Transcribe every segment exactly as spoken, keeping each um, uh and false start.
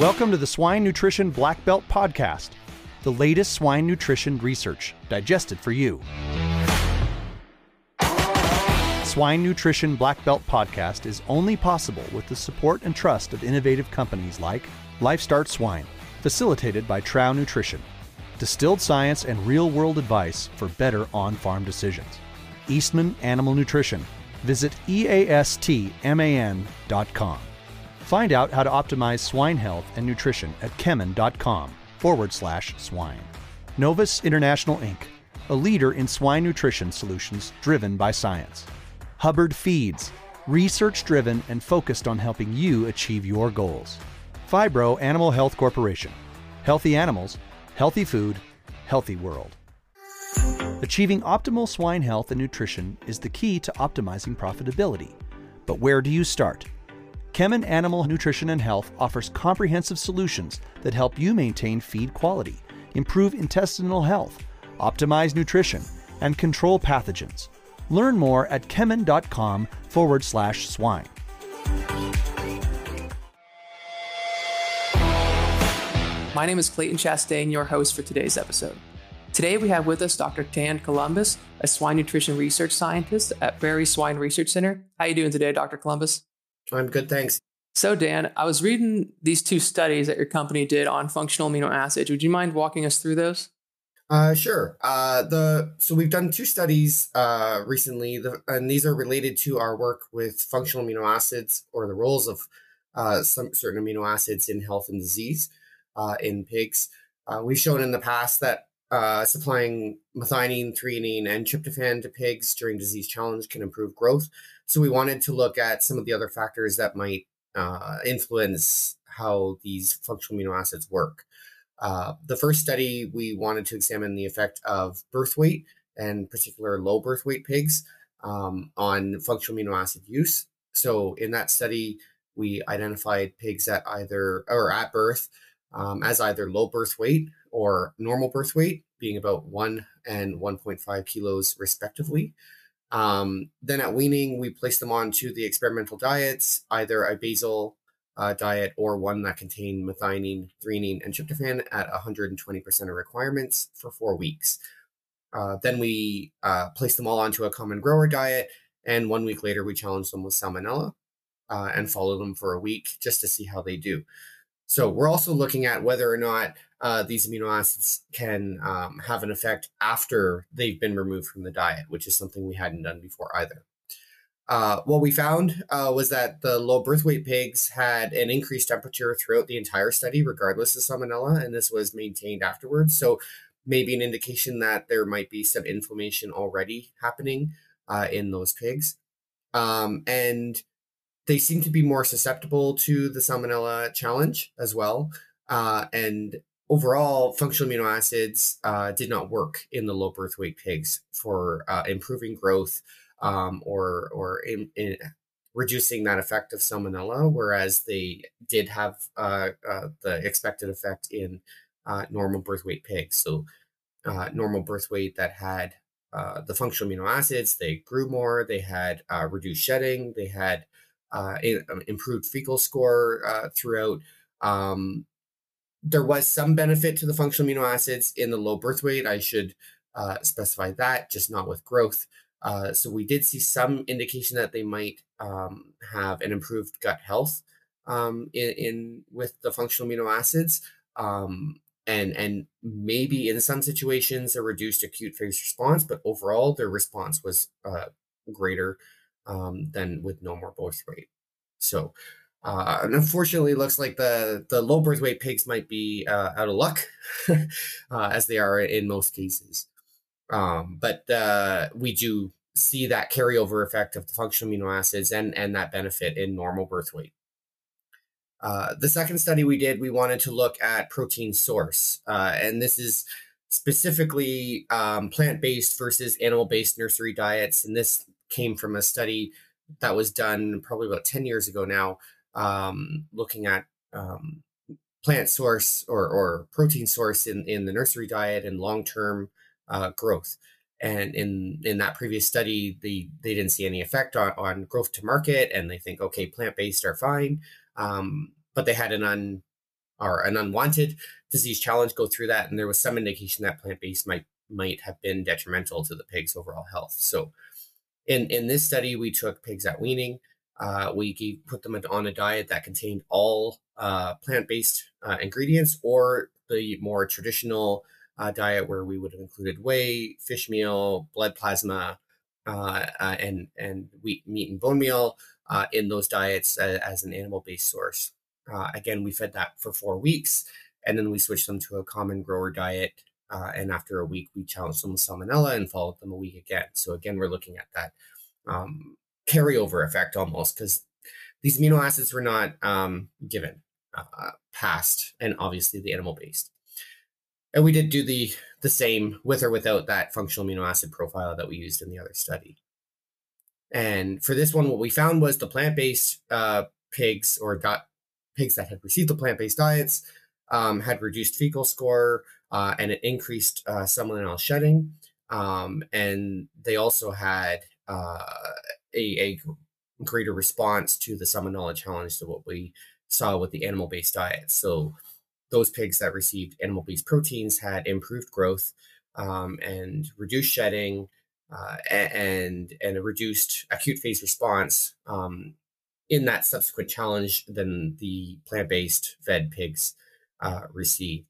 Welcome to the Swine Nutrition Black Belt Podcast, the latest swine nutrition research digested for you. Swine Nutrition Black Belt Podcast is only possible with the support and trust of innovative companies like Life Start Swine, facilitated by Trow Nutrition, distilled science and real-world advice for better on-farm decisions. Eastman Animal Nutrition. Visit eastman dot com. Find out how to optimize swine health and nutrition at kemin.com forward slash swine. Novus International Incorporated, a leader in swine nutrition solutions driven by science. Hubbard Feeds, research-driven and focused on helping you achieve your goals. Fibro Animal Health Corporation, healthy animals, healthy food, healthy world. Achieving optimal swine health and nutrition is the key to optimizing profitability. But where do you start? Kemin Animal Nutrition and Health offers comprehensive solutions that help you maintain feed quality, improve intestinal health, optimize nutrition, and control pathogens. Learn more at kemin.com forward slash swine. My name is Clayton Chastain, your host for today's episode. Today we have with us Doctor Dan Columbus, a swine nutrition research scientist at Prairie Swine Research Center. How are you doing today, Doctor Columbus? I'm good, thanks. So Dan, I was reading these two studies that your company did on functional amino acids. Would you mind walking us through those? Uh, sure. Uh, the so we've done two studies uh, recently, the, and these are related to our work with functional amino acids, or the roles of uh, some certain amino acids in health and disease uh, in pigs. Uh, we've shown in the past that Uh, supplying methionine, threonine, and tryptophan to pigs during disease challenge can improve growth. So we wanted to look at some of the other factors that might uh, influence how these functional amino acids work. Uh, the first study, we wanted to examine the effect of birth weight, and particular low birth weight pigs, um, on functional amino acid use. So in that study, we identified pigs at either or at birth um, as either low birth weight or normal birth weight, being about one and one point five kilos respectively. Um, then at weaning, we placed them onto the experimental diets, either a basal uh, diet or one that contained methionine, threonine, and tryptophan at one hundred twenty percent of requirements for four weeks. Uh, then we uh, placed them all onto a common grower diet, and one week later, we challenged them with salmonella uh, and followed them for a week just to see how they do. So we're also looking at whether or not Uh, these amino acids can um, have an effect after they've been removed from the diet, which is something we hadn't done before either. Uh, what we found uh, was that the low birth weight pigs had an increased temperature throughout the entire study, regardless of salmonella, and this was maintained afterwards. So maybe an indication that there might be some inflammation already happening uh, in those pigs. Um, and they seem to be more susceptible to the salmonella challenge as well. Uh, and Overall, functional amino acids uh, did not work in the low birth weight pigs for uh, improving growth um, or, or in, in reducing that effect of salmonella, whereas they did have uh, uh, the expected effect in uh, normal birth weight pigs. So uh, normal birth weight that had uh, the functional amino acids, they grew more, they had uh, reduced shedding, they had uh, in, improved fecal score uh, throughout. Um, There was some benefit to the functional amino acids in the low birth weight. I should uh, specify that, just not with growth. Uh, so we did see some indication that they might um, have an improved gut health um, in, in with the functional amino acids, um, and and maybe in some situations a reduced acute phase response. But overall, their response was uh, greater um, than with no more birth weight. So. Uh, and unfortunately, it looks like the, the low birth weight pigs might be uh, out of luck, uh, as they are in most cases. Um, but uh, we do see that carryover effect of the functional amino acids and, and that benefit in normal birth weight. Uh, the second study we did, we wanted to look at protein source. Uh, and this is specifically um, plant-based versus animal-based nursery diets. And this came from a study that was done probably about ten years ago now, Um, looking at um, plant source or, or protein source in, in the nursery diet and long-term uh, growth. And in, in that previous study, they, they didn't see any effect on, on growth to market, and they think, okay, plant-based are fine. Um, but they had an un, or an unwanted disease challenge go through that. And there was some indication that plant-based might might have been detrimental to the pig's overall health. So in, in this study, we took pigs at weaning. Uh, we gave, put them on a diet that contained all uh, plant-based uh, ingredients, or the more traditional uh, diet where we would have included whey, fish meal, blood plasma, uh, uh, and, and wheat, meat, and bone meal uh, in those diets uh, as an animal-based source. Uh, again, we fed that for four weeks, and then we switched them to a common grower diet. Uh, and after a week, we challenged them with salmonella and followed them a week again. So again, we're looking at that um, carryover effect almost, because these amino acids were not um, given uh, past and obviously the animal based. And we did do the, the same with or without that functional amino acid profile that we used in the other study. And for this one, what we found was the plant-based uh, pigs or got pigs that had received the plant-based diets um, had reduced fecal score, Uh, and it increased uh, salmonella shedding, um, and they also had uh, a, a greater response to the salmonella challenge than what we saw with the animal-based diet. So those pigs that received animal-based proteins had improved growth um, and reduced shedding uh, and, and a reduced acute phase response um, in that subsequent challenge than the plant-based fed pigs uh, received.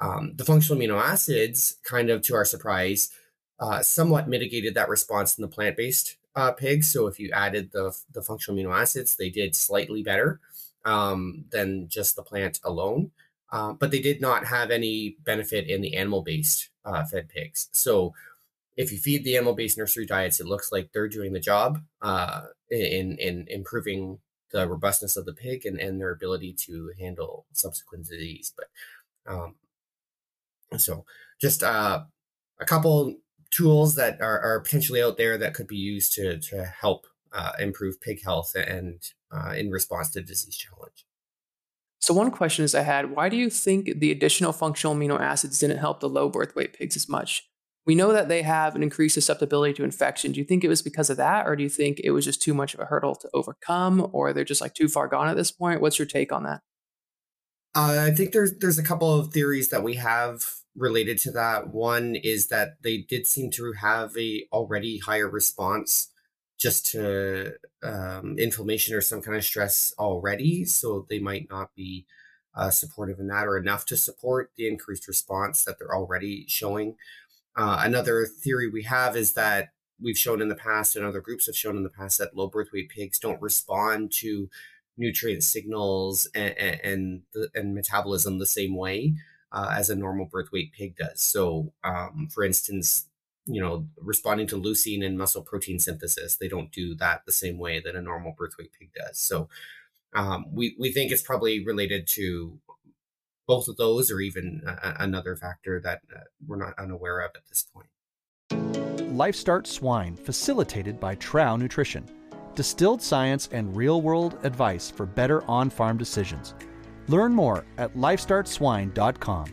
Um, the functional amino acids, kind of to our surprise, uh, somewhat mitigated that response in the plant-based uh, pigs. So if you added the, the functional amino acids, they did slightly better um, than just the plant alone, uh, but they did not have any benefit in the animal-based uh, fed pigs. So if you feed the animal-based nursery diets, it looks like they're doing the job uh, in, in improving the robustness of the pig and, and their ability to handle subsequent disease. But um, So just uh, a couple tools that are, are potentially out there that could be used to, to help uh, improve pig health and uh, in response to disease challenge. So one question is I had, why do you think the additional functional amino acids didn't help the low birth weight pigs as much? We know that they have an increased susceptibility to infection. Do you think it was because of that, or do you think it was just too much of a hurdle to overcome, or they're just like too far gone at this point? What's your take on that? Uh, I think there's there's a couple of theories that we have related to that. One is that they did seem to have a already higher response just to um, inflammation or some kind of stress already, so they might not be uh, supportive in that or enough to support the increased response that they're already showing. Uh, another theory we have is that we've shown in the past, and other groups have shown in the past, that low birth weight pigs don't respond to nutrient signals and and, the, and metabolism the same way uh, as a normal birth weight pig does. So, um, for instance, you know, responding to leucine and muscle protein synthesis, they don't do that the same way that a normal birth weight pig does. So, um, we we think it's probably related to both of those, or even a, another factor that uh, we're not unaware of at this point. Life Start Swine, facilitated by Trow Nutrition. Distilled science and real-world advice for better on-farm decisions. Learn more at life start swine dot com.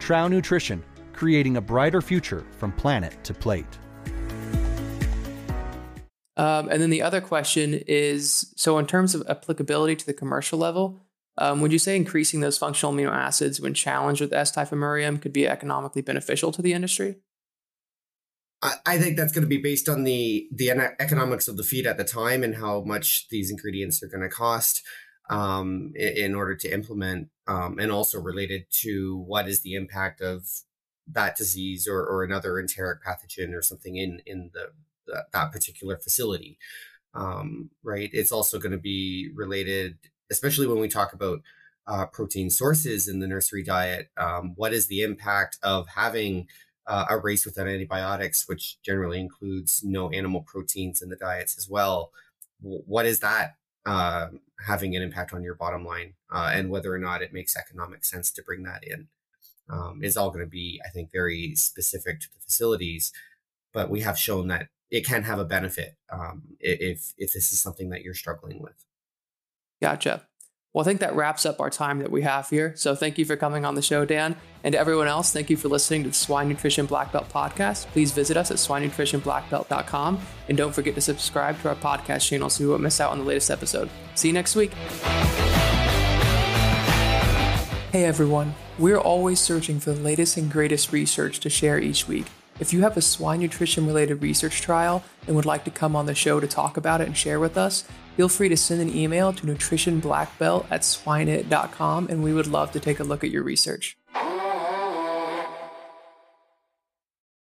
Trow Nutrition, creating a brighter future from planet to plate. Um, and then the other question is, so in terms of applicability to the commercial level, um, would you say increasing those functional amino acids when challenged with S. typhimurium could be economically beneficial to the industry? I think that's going to be based on the the economics of the feed at the time and how much these ingredients are going to cost um, in order to implement, um, and also related to what is the impact of that disease or, or another enteric pathogen or something in, in the, the that particular facility, um, right? It's also going to be related, especially when we talk about uh, protein sources in the nursery diet, um, what is the impact of having Uh, a race without antibiotics, which generally includes no animal proteins in the diets as well. What is that uh, having an impact on your bottom line, uh, and whether or not it makes economic sense to bring that in um, is all going to be, I think, very specific to the facilities. But we have shown that it can have a benefit um, if if this is something that you're struggling with. Gotcha. Well, I think that wraps up our time that we have here. So thank you for coming on the show, Dan. And to everyone else, thank you for listening to the Swine Nutrition Black Belt Podcast. Please visit us at swine nutrition black belt dot com. And don't forget to subscribe to our podcast channel so you won't miss out on the latest episode. See you next week. Hey everyone, we're always searching for the latest and greatest research to share each week. If you have a swine nutrition related research trial and would like to come on the show to talk about it and share with us, feel free to send an email to nutritionblackbelt at swineit dot com and we would love to take a look at your research.